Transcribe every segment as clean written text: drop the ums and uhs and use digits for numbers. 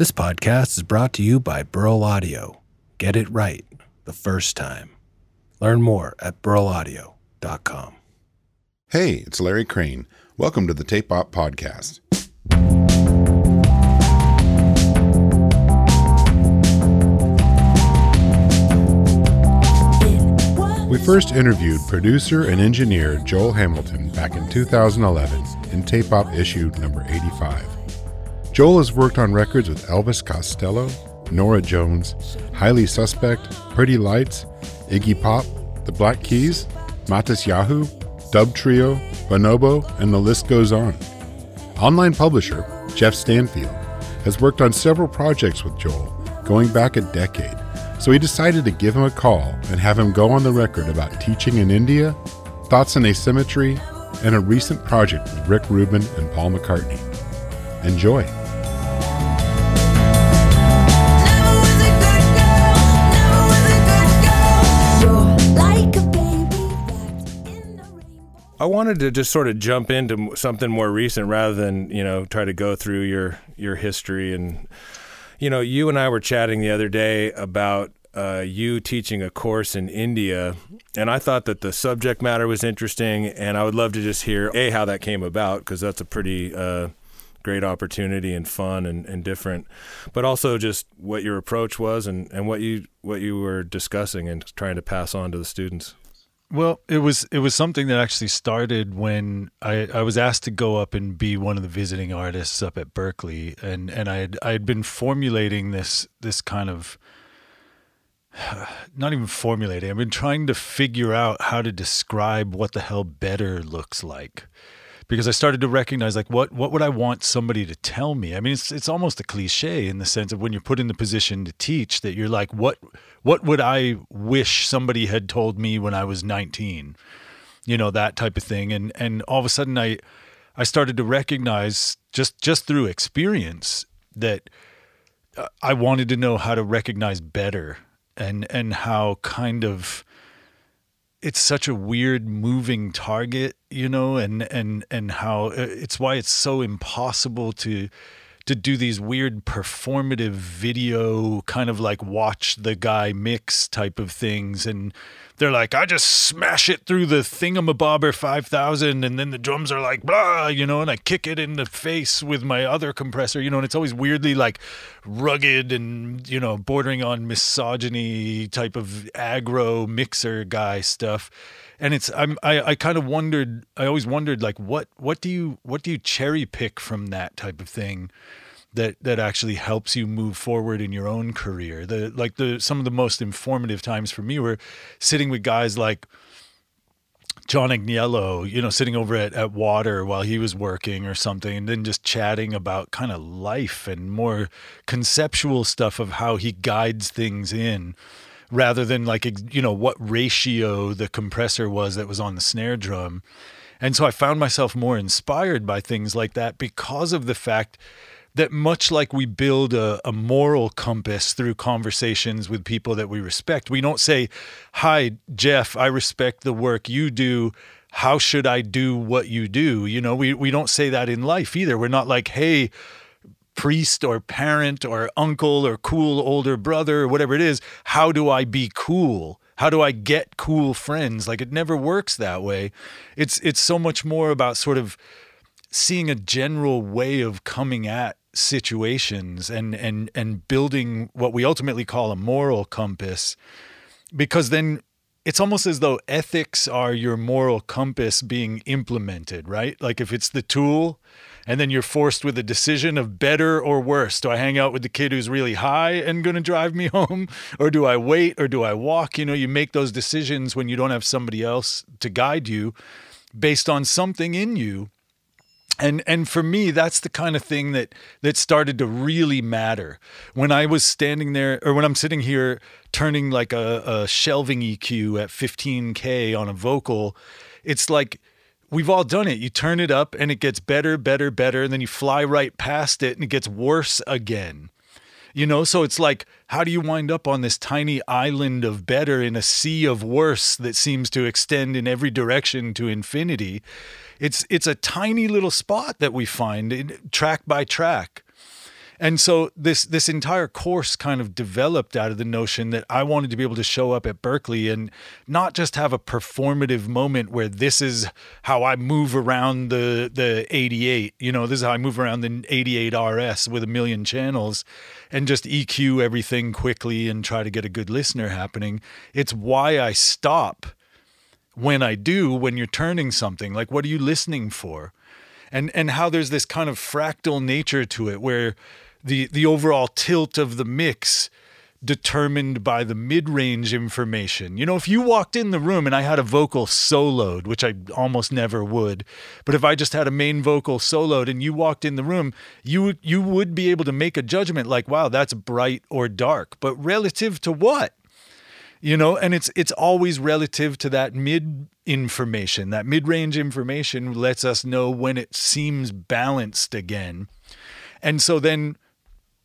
This podcast is brought to you by Burl Audio. Get it right the first time. Learn more at burlaudio.com. Hey, it's Larry Crane. Welcome to the Tape Op podcast. We first interviewed producer and engineer Joel Hamilton back in 2011 in Tape Op issue number 85. Joel has worked on records with Elvis Costello, Nora Jones, Highly Suspect, Pretty Lights, Iggy Pop, The Black Keys, Matas Yahoo, Dub Trio, Bonobo, and the list goes on. Online publisher Jeff Stanfield has worked on several projects with Joel, going back a decade, so he decided to give him a call and have him go on the record about teaching in India, thoughts on asymmetry, and a recent project with Rick Rubin and Paul McCartney. Enjoy. I wanted to just sort of jump into something more recent rather than, try to go through your history. And, you and I were chatting the other day about you teaching a course in India, and I thought that the subject matter was interesting, and I would love to just hear, A, how that came about, because that's a pretty great opportunity and fun and different, but also just what your approach was and what you were discussing and trying to pass on to the students. Well, it was something that actually started when I was asked to go up and be one of the visiting artists up at Berkeley, and I had been formulating this kind of, not even formulating, I've been trying to figure out how to describe what the hell better looks like, because I started to recognize, like, what would I want somebody to tell me? I mean, it's almost a cliche in the sense of when you're put in the position to teach that you're like, what would I wish somebody had told me when I was 19? That type of thing. And all of a sudden I started to recognize just through experience that I wanted to know how to recognize better and how kind of, it's such a weird moving target, and how it's why it's so impossible to do these weird performative video kind of like watch the guy mix type of things. And they're like, I just smash it through the thingamabobber 5000 and then the drums are like, blah, and I kick it in the face with my other compressor, and it's always weirdly like rugged and, bordering on misogyny type of aggro mixer guy stuff. And I kind of wondered, I always wondered, like, what do you cherry pick from that type of thing that actually helps you move forward in your own career? Some of the most informative times for me were sitting with guys like John Agnello, sitting over at Water while he was working or something, and then just chatting about kind of life and more conceptual stuff of how he guides things in, rather than like, what ratio the compressor was that was on the snare drum. And so I found myself more inspired by things like that because of the fact that much like we build a moral compass through conversations with people that we respect, we don't say, hi, Jeff, I respect the work you do. How should I do what you do? We don't say that in life either. We're not like, hey, priest or parent or uncle or cool older brother or whatever it is, how do I be cool? How do I get cool friends? Like, it never works that way. It's so much more about sort of seeing a general way of coming at situations and building what we ultimately call a moral compass, because then it's almost as though ethics are your moral compass being implemented, right? Like, if it's the tool and then you're forced with a decision of better or worse, do I hang out with the kid who's really high and going to drive me home, or do I wait, or do I walk? You make those decisions when you don't have somebody else to guide you based on something in you. And for me, that's the kind of thing that started to really matter when I was standing there, or when I'm sitting here turning like a shelving EQ at 15K on a vocal. It's like, we've all done it. You turn it up and it gets better, better, better, and then you fly right past it and it gets worse again. So it's like, how do you wind up on this tiny island of better in a sea of worse that seems to extend in every direction to infinity? It's a tiny little spot that we find in track by track. And so this entire course kind of developed out of the notion that I wanted to be able to show up at Berkeley and not just have a performative moment where this is how I move around the 88, you know, this is how I move around the 88 RS with a million channels and just EQ everything quickly and try to get a good listener happening. It's why I stop when I do, when you're turning something, like, what are you listening for? And how there's this kind of fractal nature to it where the overall tilt of the mix determined by the mid-range information. You know, if you walked in the room and I had a vocal soloed, which I almost never would, but if I just had a main vocal soloed and you walked in the room, you would be able to make a judgment like, wow, that's bright or dark, but relative to what? You know, and it's always relative to that mid information. That mid-range information lets us know when it seems balanced again. And so then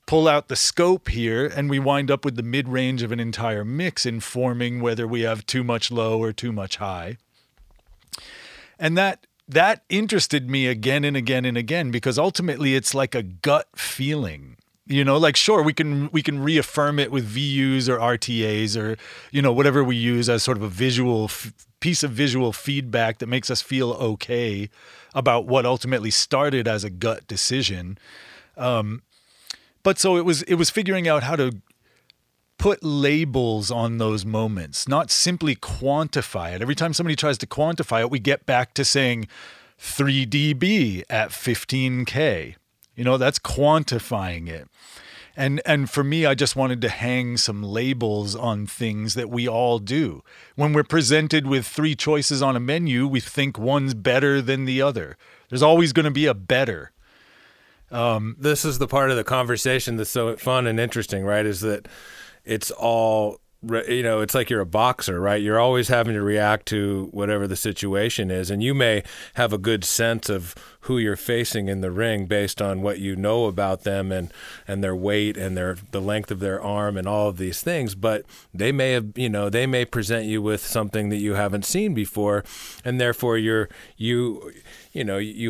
pull out the scope here and we wind up with the mid-range of an entire mix informing whether we have too much low or too much high. And that interested me again and again and again, because ultimately it's like a gut feeling. You know, like, sure, we can reaffirm it with VUs or RTAs or, you know, whatever we use as sort of a visual piece of visual feedback that makes us feel okay about what ultimately started as a gut decision. But so it was figuring out how to put labels on those moments, not simply quantify it. Every time somebody tries to quantify it, we get back to saying 3 dB at 15K. You know, that's quantifying it. And for me, I just wanted to hang some labels on things that we all do. When we're presented with 3 choices on a menu, we think one's better than the other. There's always going to be a better. This is the part of the conversation that's so fun and interesting, right? Is that it's all, you know, it's like you're a boxer, right? You're always having to react to whatever the situation is. And you may have a good sense of who you're facing in the ring based on what you know about them and their weight and the length of their arm and all of these things. But they may have, you know, they may present you with something that you haven't seen before. And therefore you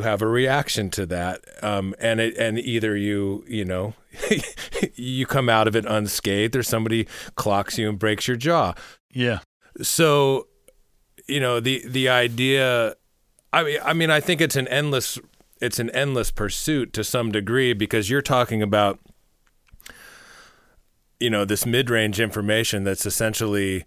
have a reaction to that. And either you come out of it unscathed or somebody clocks you and breaks your jaw. Yeah. So, you know, the idea, I mean, I think it's an endless pursuit to some degree, because you're talking about, you know, this mid-range information that's essentially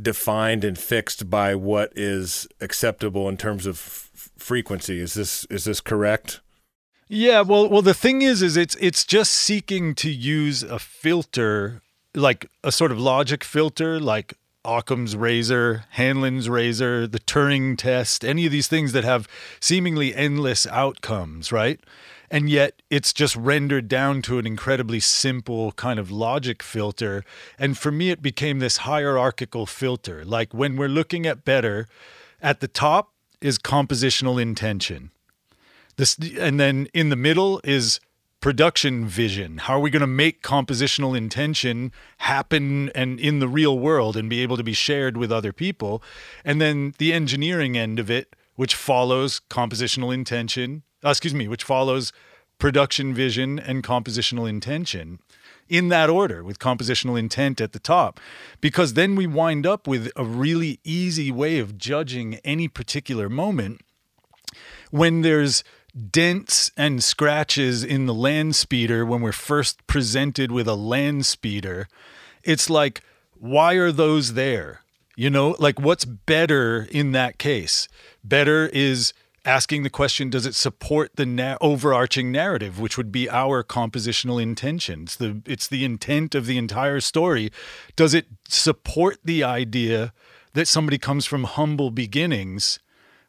defined and fixed by what is acceptable in terms of frequency. Is this correct? Yeah. Well, the thing is it's just seeking to use a filter, like a sort of logic filter, like Occam's razor, Hanlon's razor, the Turing test, any of these things that have seemingly endless outcomes, right? And yet it's just rendered down to an incredibly simple kind of logic filter. And for me, it became this hierarchical filter. Like, when we're looking at better, at the top is compositional intention. And then in the middle is production vision. How are we going to make compositional intention happen and in the real world and be able to be shared with other people? And then the engineering end of it, which follows production vision and compositional intention, in that order, with compositional intent at the top, because then we wind up with a really easy way of judging any particular moment when there's dents and scratches in the land speeder. When we're first presented with a land speeder, it's like, why are those there? You know, like, what's better in that case? Better is asking the question, does it support the overarching narrative, which would be our compositional intention? It's the intent of the entire story. Does it support the idea that somebody comes from humble beginnings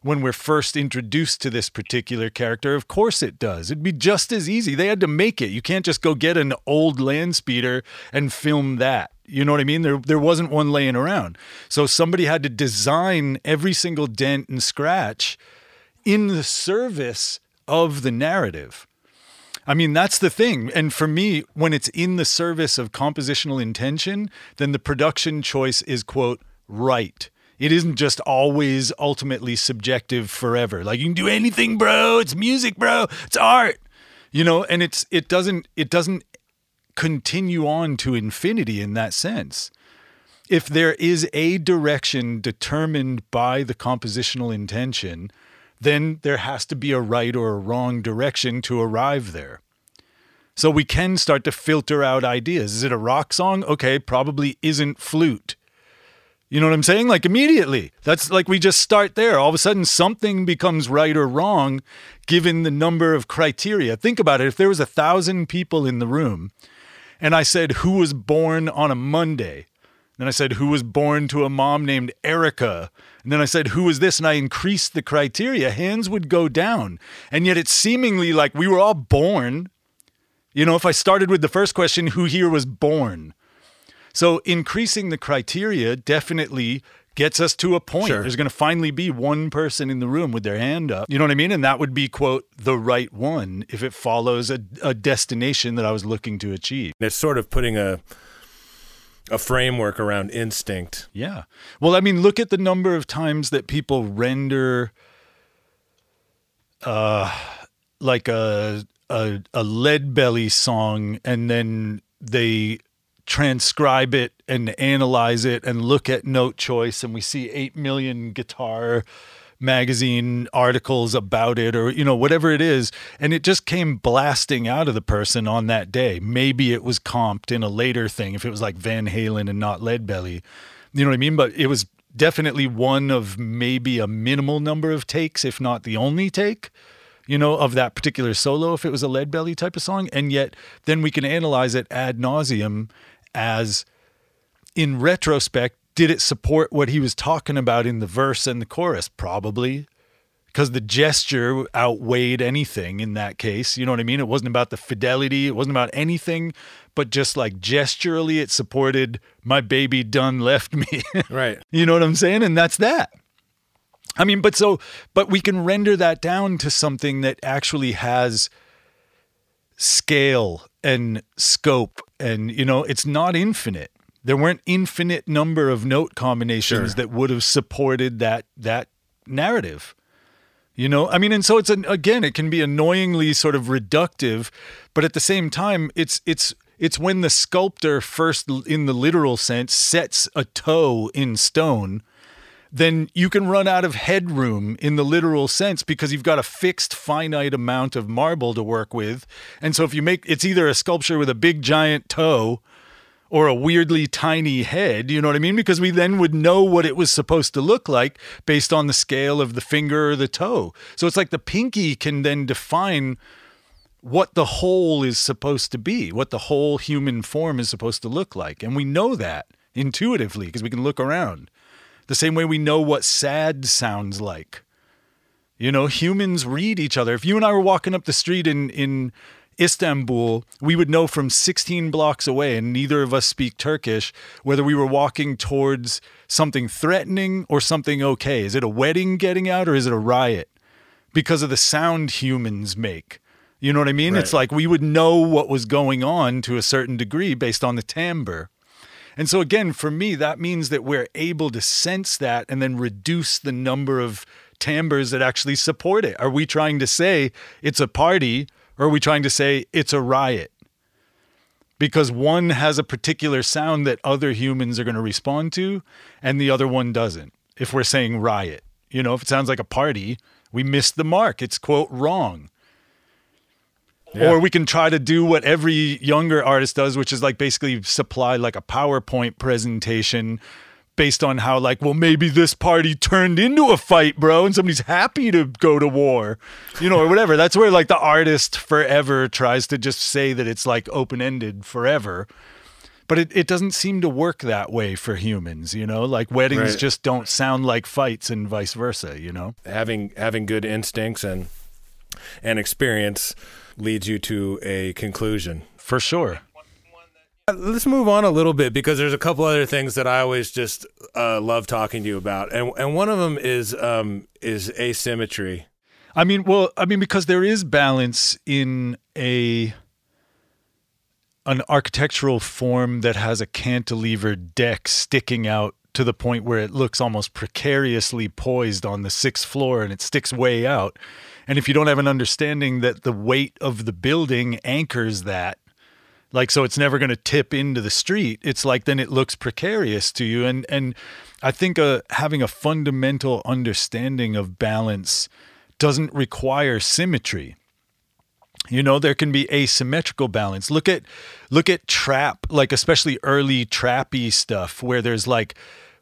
when we're first introduced to this particular character? Of course it does. It'd be just as easy. They had to make it. You can't just go get an old land speeder and film that. You know what I mean? There wasn't one laying around. So somebody had to design every single dent and scratch in the service of the narrative. I mean, that's the thing. And for me, when it's in the service of compositional intention, then the production choice is, quote, right. It isn't just always ultimately subjective forever. Like, you can do anything, bro. It's music, bro. It's art. You know, and it doesn't continue on to infinity in that sense. If there is a direction determined by the compositional intention, then there has to be a right or a wrong direction to arrive there. So we can start to filter out ideas. Is it a rock song? Okay, probably isn't flute. You know what I'm saying? Like immediately. That's like we just start there. All of a sudden something becomes right or wrong given the number of criteria. Think about it. If there was 1,000 people in the room and I said who was born on a Monday, then I said who was born to a mom named Erica, and then I said who was this, and I increased the criteria, hands would go down. And yet it's seemingly like we were all born. You know, if I started with the first question, who here was born? So increasing the criteria definitely gets us to a point. Sure. There's going to finally be one person in the room with their hand up. You know what I mean? And that would be, quote, the right one if it follows a destination that I was looking to achieve. It's sort of putting a framework around instinct. Yeah. Well, I mean, look at the number of times that people render like a Lead Belly song and then they transcribe it and analyze it and look at note choice, and we see 8 million guitar magazine articles about it, or you know, whatever it is, and it just came blasting out of the person on that day. Maybe it was comped in a later thing if it was like Van Halen and not Lead Belly, you know what I mean? But it was definitely one of maybe a minimal number of takes, if not the only take, you know, of that particular solo if it was a Lead Belly type of song. And yet then we can analyze it ad nauseum as, in retrospect, did it support what he was talking about in the verse and the chorus? Probably, because the gesture outweighed anything in that case. You know what I mean? It wasn't about the fidelity. It wasn't about anything, but just like gesturally it supported my baby done left me. Right. You know what I'm saying? And that's that. I mean, but we can render that down to something that actually has scale and scope, and, you know, it's not infinite. There weren't infinite number of note combinations, sure, that would have supported that narrative, you know? I mean, and so it's, again, it can be annoyingly sort of reductive, but at the same time, it's when the sculptor first, in the literal sense, sets a toe in stone, then you can run out of headroom in the literal sense because you've got a fixed finite amount of marble to work with. And so if you make, it's either a sculpture with a big giant toe or a weirdly tiny head, you know what I mean? Because we then would know what it was supposed to look like based on the scale of the finger or the toe. So it's like the pinky can then define what the whole is supposed to be, what the whole human form is supposed to look like. And we know that intuitively because we can look around. The same way we know what sad sounds like. You know, humans read each other. If you and I were walking up the street in Istanbul, we would know from 16 blocks away, and neither of us speak Turkish, whether we were walking towards something threatening or something okay. Is it a wedding getting out or is it a riot? Because of the sound humans make. You know what I mean? Right. It's like we would know what was going on to a certain degree based on the timbre. And so again, for me, that means that we're able to sense that and then reduce the number of timbres that actually support it. Are we trying to say it's a party, or are we trying to say it's a riot? Because one has a particular sound that other humans are going to respond to and the other one doesn't. If we're saying riot, you know, if it sounds like a party, we missed the mark. It's, quote, wrong. Yeah. Or we can try to do what every younger artist does, which is like basically supply like a PowerPoint presentation based on how, like, well, maybe this party turned into a fight, bro, and somebody's happy to go to war, you know, or whatever. That's where like the artist forever tries to just say that it's like open-ended forever. But it doesn't seem to work that way for humans, you know, like weddings, right, just don't sound like fights and vice versa, you know. Having good instincts and experience leads you to a conclusion. For sure. Let's move on a little bit, because there's a couple other things that I always just love talking to you about. And one of them is asymmetry. I mean, because there is balance in an architectural form that has a cantilever deck sticking out to the point where it looks almost precariously poised on the sixth floor and it sticks way out. And if you don't have an understanding that the weight of the building anchors that, like, so it's never going to tip into the street, it's like, then it looks precarious to you. And I think having a fundamental understanding of balance doesn't require symmetry. You know, there can be asymmetrical balance. Look at trap, like especially early trappy stuff where there's like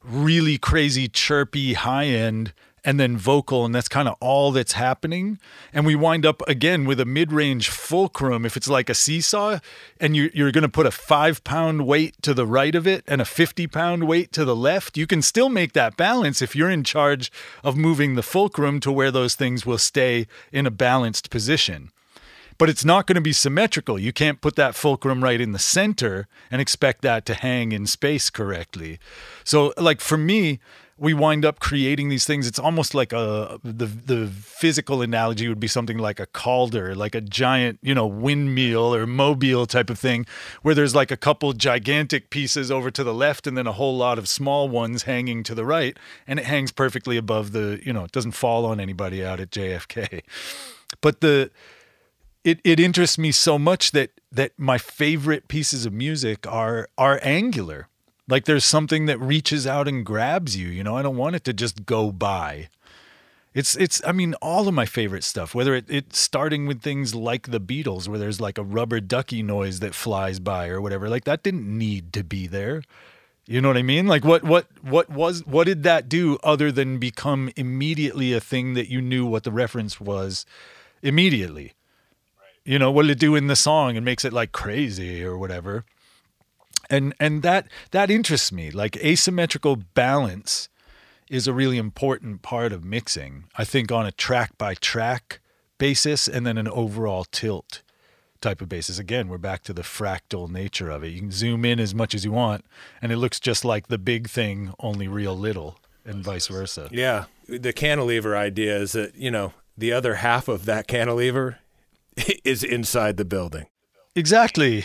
really crazy chirpy high end and then vocal, and that's kind of all that's happening. And we wind up again with a mid-range fulcrum. If it's like a seesaw and you're going to put a 5-pound weight to the right of it and a 50-pound weight to the left, you can still make that balance if you're in charge of moving the fulcrum to where those things will stay in a balanced position. But it's not going to be symmetrical. You can't put that fulcrum right in the center and expect that to hang in space correctly. So, like, for me, we wind up creating these things. It's almost like the physical analogy would be something like a calder, like a giant, you know, windmill or mobile type of thing, where there's like a couple gigantic pieces over to the left and then a whole lot of small ones hanging to the right, and it hangs perfectly above the, you know, it doesn't fall on anybody out at JFK. But it interests me so much that my favorite pieces of music are angular. Like, there's something that reaches out and grabs you, you know? I don't want it to just go by. It's I mean, all of my favorite stuff, whether it's starting with things like the Beatles, where there's like a rubber ducky noise that flies by or whatever, like that didn't need to be there. You know what I mean? Like what did that do other than become immediately a thing that you knew what the reference was immediately? Right. You know, what did it do in the song? It makes it like crazy or whatever. And that interests me. Like, asymmetrical balance is a really important part of mixing, I think, on a track-by-track basis and then an overall tilt type of basis. Again, we're back to the fractal nature of it. You can zoom in as much as you want, and it looks just like the big thing, only real little, and vice versa. Yeah. The cantilever idea is that, you know, the other half of that cantilever is inside the building. Exactly.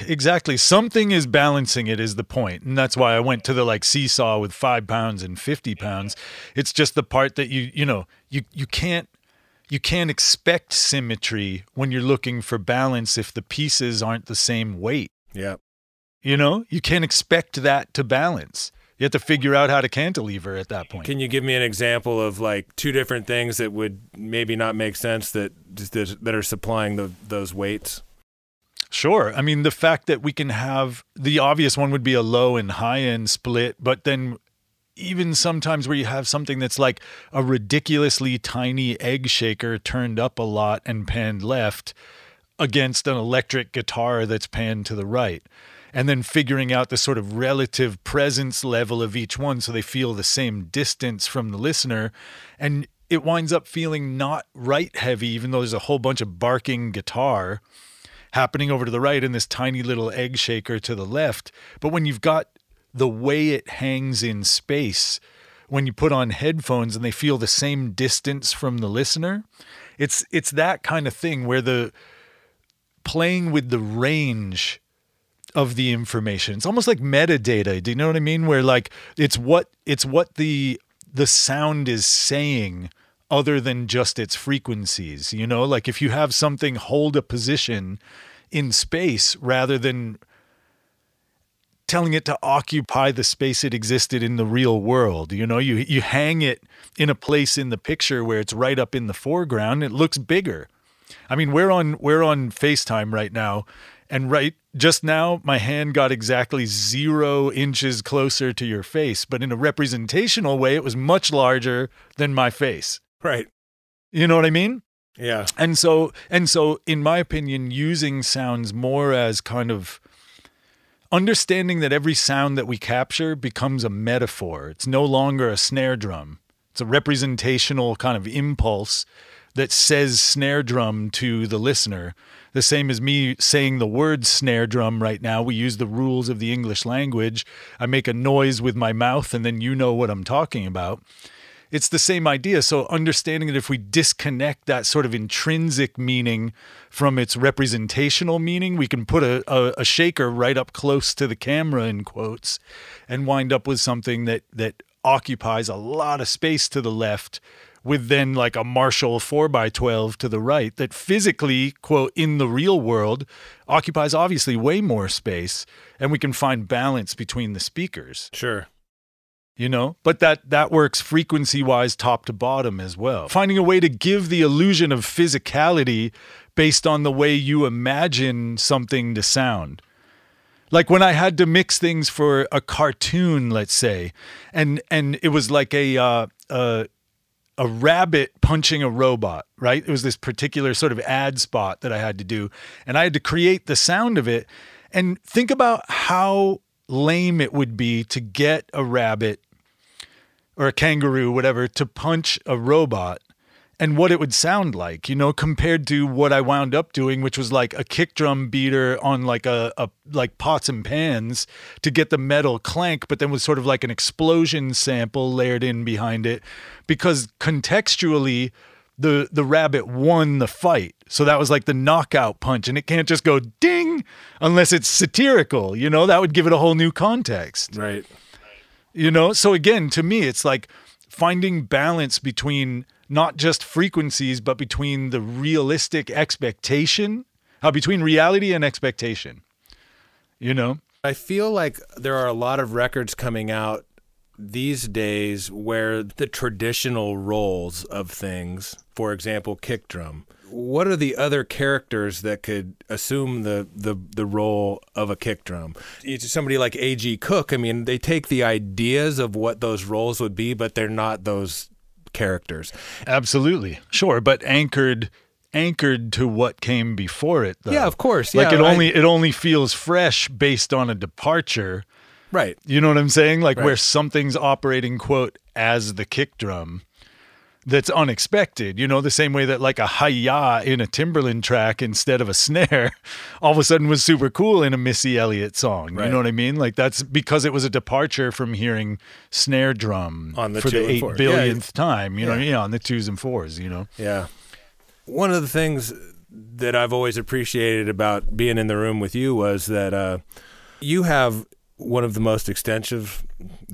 Something is balancing it is the point. And that's why I went to the like seesaw with 5 pounds and 50 pounds. It's just the part that you can't expect symmetry when you're looking for balance if the pieces aren't the same weight. Yeah. You know, you can't expect that to balance. You have to figure out how to cantilever at that point. Can you give me an example of like two different things that would maybe not make sense that are supplying those weights? Sure. I mean, the fact that we can have, the obvious one would be a low and high end split, but then even sometimes where you have something that's like a ridiculously tiny egg shaker turned up a lot and panned left against an electric guitar that's panned to the right. And then figuring out the sort of relative presence level of each one so they feel the same distance from the listener. And it winds up feeling not right heavy, even though there's a whole bunch of barking guitar happening over to the right and this tiny little egg shaker to the left. But when you've got the way it hangs in space, when you put on headphones and they feel the same distance from the listener, it's that kind of thing where the playing with the range of the information, it's almost like metadata. Do you know what I mean? Where like it's what the sound is saying other than just its frequencies, you know? Like, if you have something hold a position in space rather than telling it to occupy the space it existed in the real world, you know, you hang it in a place in the picture where it's right up in the foreground, it looks bigger. I mean, we're on FaceTime right now, and right just now my hand got exactly 0 inches closer to your face, but in a representational way it was much larger than my face. Right. You know what I mean? Yeah. And so in my opinion, using sounds more as kind of understanding that every sound that we capture becomes a metaphor. It's no longer a snare drum. It's a representational kind of impulse that says snare drum to the listener. The same as me saying the word snare drum right now. We use the rules of the English language. I make a noise with my mouth and then you know what I'm talking about. It's the same idea. So understanding that if we disconnect that sort of intrinsic meaning from its representational meaning, we can put a shaker right up close to the camera, in quotes, and wind up with something that occupies a lot of space to the left with then like a Marshall 4x12 to the right that physically, quote, in the real world, occupies obviously way more space, and we can find balance between the speakers. Sure. You know, but that works frequency-wise top to bottom as well. Finding a way to give the illusion of physicality based on the way you imagine something to sound. Like when I had to mix things for a cartoon, let's say, and it was like a rabbit punching a robot, right? It was this particular sort of ad spot that I had to do, and I had to create the sound of it. And think about how lame it would be to get a rabbit or a kangaroo, whatever, to punch a robot and what it would sound like, you know, compared to what I wound up doing, which was like a kick drum beater on like a like pots and pans to get the metal clank, but then with sort of like an explosion sample layered in behind it, because contextually the rabbit won the fight. So that was like the knockout punch, and it can't just go ding unless it's satirical, you know, that would give it a whole new context. Right. You know, so again, to me, it's like finding balance between not just frequencies, but between the realistic expectation, between reality and expectation, you know? I feel like there are a lot of records coming out these days where the traditional roles of things, for example, kick drum, what are the other characters that could assume the role of a kick drum? It's somebody like A. G. Cook. I mean, they take the ideas of what those roles would be, but they're not those characters. Absolutely. Sure, but anchored to what came before it, though. Yeah, of course. Like, yeah, it only feels fresh based on a departure. Right. You know what I'm saying? Like, right, where something's operating, quote, as the kick drum that's unexpected. You know, the same way that like a hi-ya in a Timbaland track instead of a snare all of a sudden was super cool in a Missy Elliott song. Right. You know what I mean? Like, that's because it was a departure from hearing snare drum on the for the 8 billionth time, you know, yeah, on the twos and fours, you know? Yeah. One of the things that I've always appreciated about being in the room with you was that you have one of the most extensive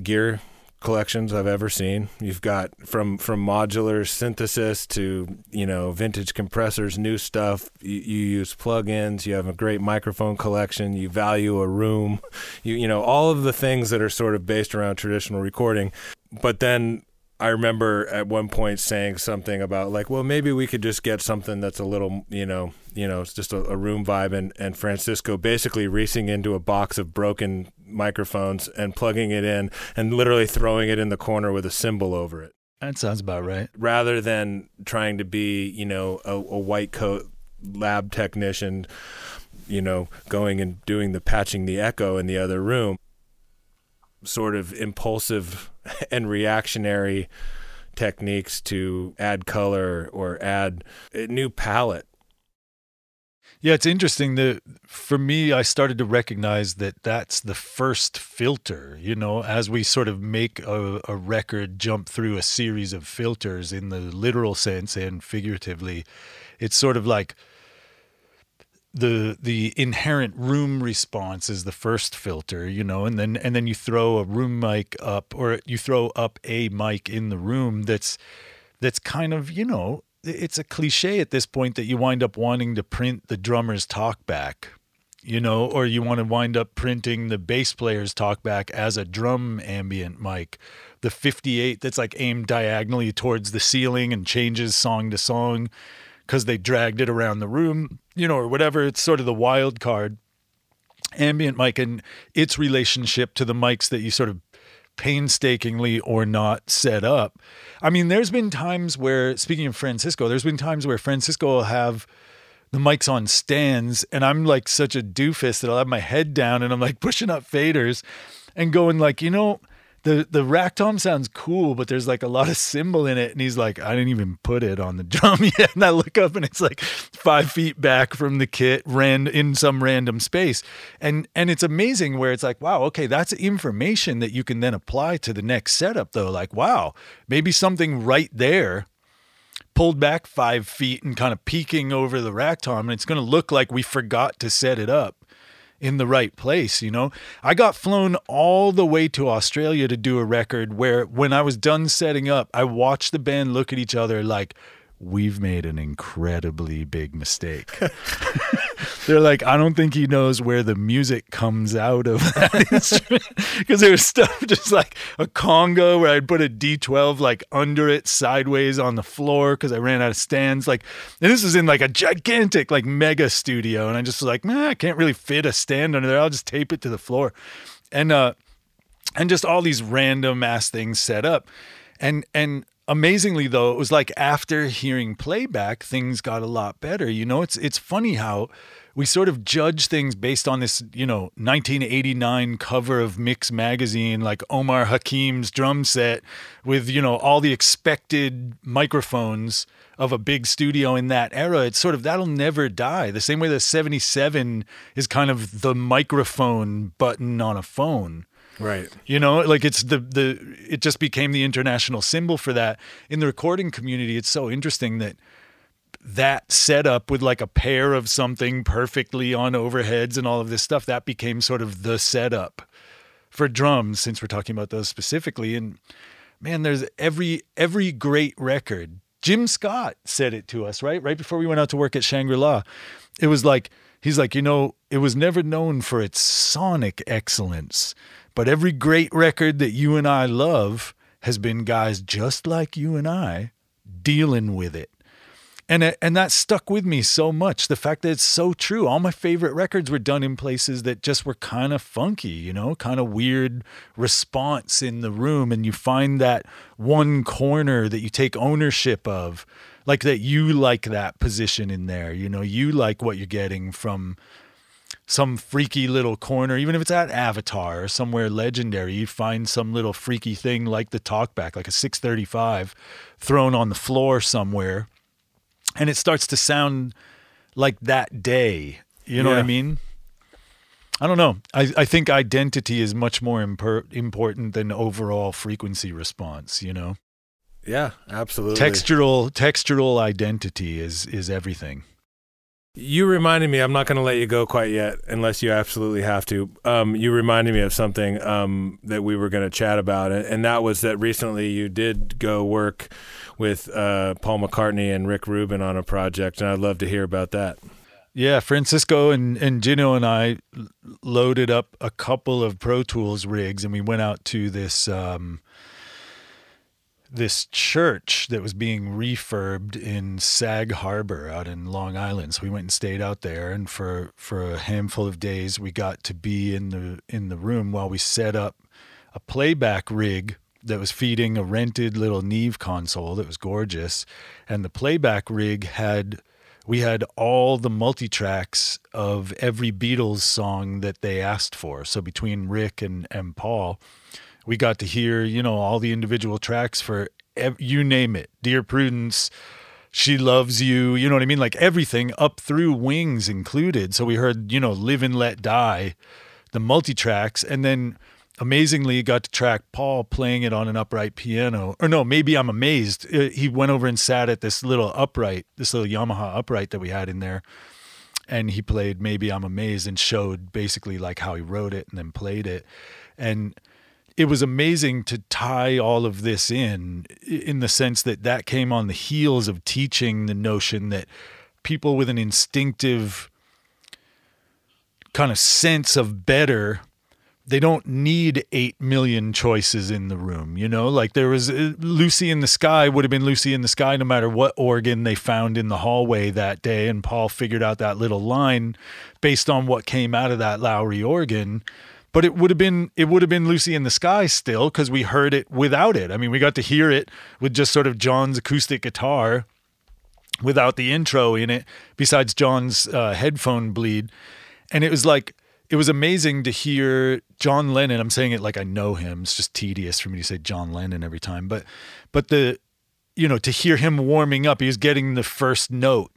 gear collections I've ever seen. You've got from modular synthesis to, you know, vintage compressors, new stuff. You use plugins. You have a great microphone collection. You value a room. You know, all of the things that are sort of based around traditional recording. But then I remember at one point saying something about like, well, maybe we could just get something that's a little, you know, it's just a room vibe, and Francisco basically reaching into a box of broken microphones and plugging it in and literally throwing it in the corner with a cymbal over it. That sounds about right. Rather than trying to be, you know, a white coat lab technician, you know, going and doing the patching the echo in the other room, sort of impulsive and reactionary techniques to add color or add a new palette. Yeah, it's interesting that for me, I started to recognize that that's the first filter, you know, as we sort of make a record jump through a series of filters in the literal sense and figuratively. It's sort of like the inherent room response is the first filter, you know, and then you throw a room mic up, or you throw up a mic in the room that's kind of, you know, it's a cliche at this point that you wind up wanting to print the drummer's talk back, you know, or you want to wind up printing the bass player's talk back as a drum ambient mic, the 58 that's like aimed diagonally towards the ceiling and changes song to song because they dragged it around the room, you know, or whatever. It's sort of the wild card ambient mic and its relationship to the mics that you sort of painstakingly or not set up. I mean, there's been times where, speaking of Francisco, there's been times where Francisco will have the mics on stands, and I'm like such a doofus that I'll have my head down and I'm like pushing up faders and going like, you know, the rack tom sounds cool, but there's like a lot of cymbal in it. And he's like, I didn't even put it on the drum yet. And I look up and it's like 5 feet back from the kit, ran in some random space. And it's amazing where it's like, wow, okay, that's information that you can then apply to the next setup though. Like, wow, maybe something right there pulled back 5 feet and kind of peeking over the rack tom, and it's going to look like we forgot to set it up in the right place, you know? I got flown all the way to Australia to do a record where when I was done setting up, I watched the band look at each other like, we've made an incredibly big mistake. They're like, I don't think he knows where the music comes out of that instrument. Because there was stuff just like a conga where I'd put a D12 like under it sideways on the floor because I ran out of stands. Like, and this was in like a gigantic like mega studio. And I just was like, man, I can't really fit a stand under there. I'll just tape it to the floor. And just all these random ass things set up. And amazingly, though, it was like after hearing playback, things got a lot better. You know, it's funny how we sort of judge things based on this, you know, 1989 cover of Mix magazine, like Omar Hakeem's drum set with, you know, all the expected microphones of a big studio in that era. It's sort of, that'll never die. The same way the 77 is kind of the microphone button on a phone. Right. You know, like it's it just became the international symbol for that. In the recording community, it's so interesting that setup with like a pair of something perfectly on overheads and all of this stuff, that became sort of the setup for drums, since we're talking about those specifically. And man, there's every great record. Jim Scott said it to us, right? Right before we went out to work at Shangri-La. It was like, he's like, you know, it was never known for its sonic excellence, but every great record that you and I love has been guys just like you and I dealing with it. And that stuck with me so much. The fact that it's so true. All my favorite records were done in places that just were kind of funky, you know, kind of weird response in the room. And you find that one corner that you take ownership of, like that you like that position in there. You know, you like what you're getting from some freaky little corner, even if it's at Avatar or somewhere legendary. You find some little freaky thing like the talkback, like a 635 thrown on the floor somewhere, and it starts to sound like that day. You know what I mean? I don't know. I think identity is much more important than overall frequency response, you know? Yeah, absolutely. Textural identity is everything. You reminded me, I'm not going to let you go quite yet unless you absolutely have to. You reminded me of something that we were going to chat about, and that was that recently you did go work with Paul McCartney and Rick Rubin on a project, and I'd love to hear about that. Yeah, Francisco and Gino and I loaded up a couple of Pro Tools rigs, and we went out to this this church that was being refurbed in Sag Harbor out in Long Island. So we went and stayed out there, and for a handful of days we got to be in the room while we set up a playback rig that was feeding a rented little Neve console that was gorgeous. And the playback rig we had all the multi-tracks of every Beatles song that they asked for. So between Rick and Paul, we got to hear, you know, all the individual tracks for, you name it, Dear Prudence, She Loves You, you know what I mean? Like everything up through Wings included. So we heard, you know, Live and Let Die, the multi-tracks, and then amazingly got to track Paul playing it on an upright piano. Or no, Maybe I'm Amazed. He went over and sat at this little Yamaha upright that we had in there, and he played Maybe I'm Amazed and showed basically like how he wrote it and then played it. And it was amazing to tie all of this in the sense that came on the heels of teaching the notion that people with an instinctive kind of sense of better, they don't need 8 million choices in the room, you know? Like there was Lucy in the Sky would have been Lucy in the Sky no matter what organ they found in the hallway that day, and Paul figured out that little line based on what came out of that Lowry organ. But it would have been Lucy in the Sky still, because we heard it without it. I mean, we got to hear it with just sort of John's acoustic guitar without the intro in it, besides John's headphone bleed. And it was like, it was amazing to hear John Lennon. I'm saying it like I know him. It's just tedious for me to say John Lennon every time. But the, you know, to hear him warming up, he was getting the first note.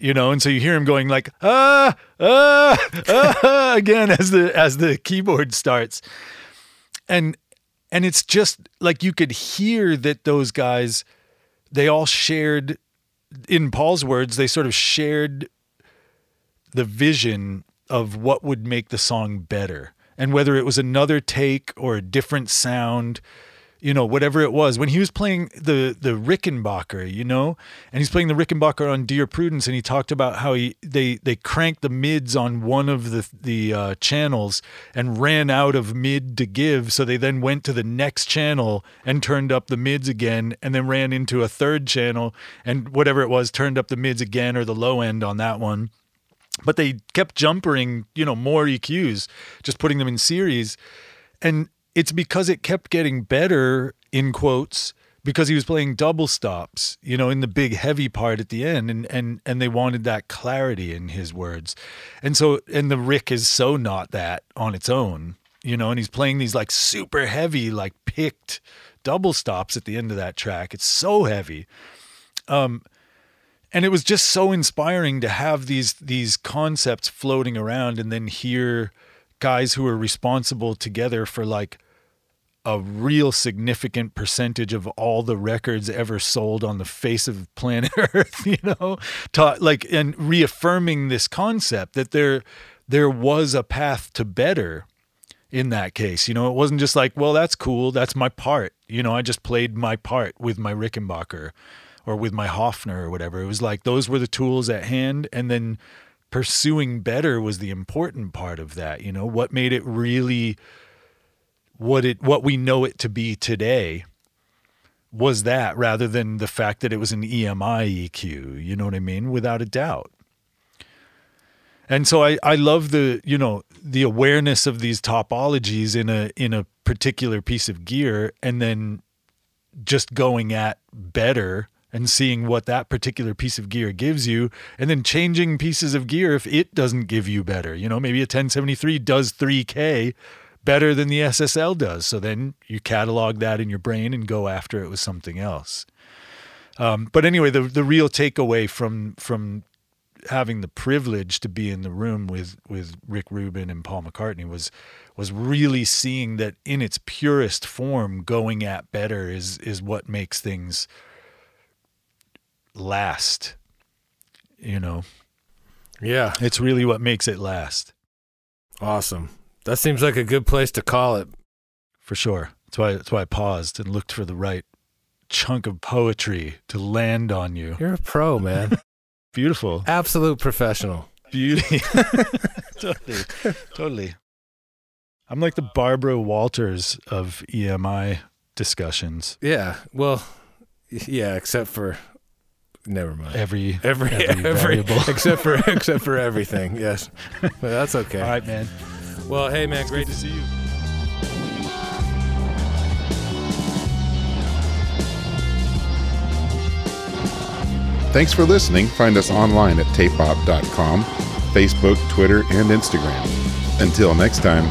You know, and so you hear him going like, again as the keyboard starts. And it's just like you could hear that those guys, they all shared, in Paul's words, they sort of shared the vision of what would make the song better. And whether it was another take or a different sound, you know, whatever it was. When he was playing the Rickenbacker, you know, and he's playing the Rickenbacker on Dear Prudence, and he talked about how they cranked the mids on one of the channels and ran out of mid to give, so they then went to the next channel and turned up the mids again, and then ran into a third channel and whatever it was, turned up the mids again or the low end on that one. But they kept jumpering, you know, more EQs, just putting them in series. And it's because it kept getting better, in quotes, because he was playing double stops, you know, in the big heavy part at the end. And they wanted that clarity, in his words. And so, and the Rick is so not that on its own, you know, and he's playing these like super heavy, like picked double stops at the end of that track. It's so heavy. And it was just so inspiring to have these concepts floating around and then hear guys who are responsible together for like a real significant percentage of all the records ever sold on the face of planet Earth, you know, and reaffirming this concept that there was a path to better in that case. You know, it wasn't just like, well, that's cool, that's my part. You know, I just played my part with my Rickenbacker or with my Hofner or whatever. It was like those were the tools at hand, and then pursuing better was the important part of that. You know, what made it really what we know it to be today was that, rather than the fact that it was an EMI EQ, you know what I mean? Without a doubt. And so I love the, you know, the awareness of these topologies in a particular piece of gear, and then just going at better and seeing what that particular piece of gear gives you, and then changing pieces of gear if it doesn't give you better. You know, maybe a 1073 does 3K better than the SSL does. So then you catalog that in your brain and go after it with something else. But anyway, the real takeaway from having the privilege to be in the room with Rick Rubin and Paul McCartney was really seeing that in its purest form, going at better is what makes things last, you know? Yeah. It's really what makes it last. Awesome. That seems like a good place to call it. For sure. That's why I paused and looked for the right chunk of poetry to land on you. You're a pro, man. Beautiful. Absolute professional. Beauty. Totally. I'm like the Barbara Walters of EMI discussions. Yeah. Well, yeah, except for... Never mind. Every variable. except for everything. Yes, but that's okay. All right, man. Well, hey, man, great to see you. Thanks for listening. Find us online at tapeop.com, Facebook, Twitter, and Instagram. Until next time.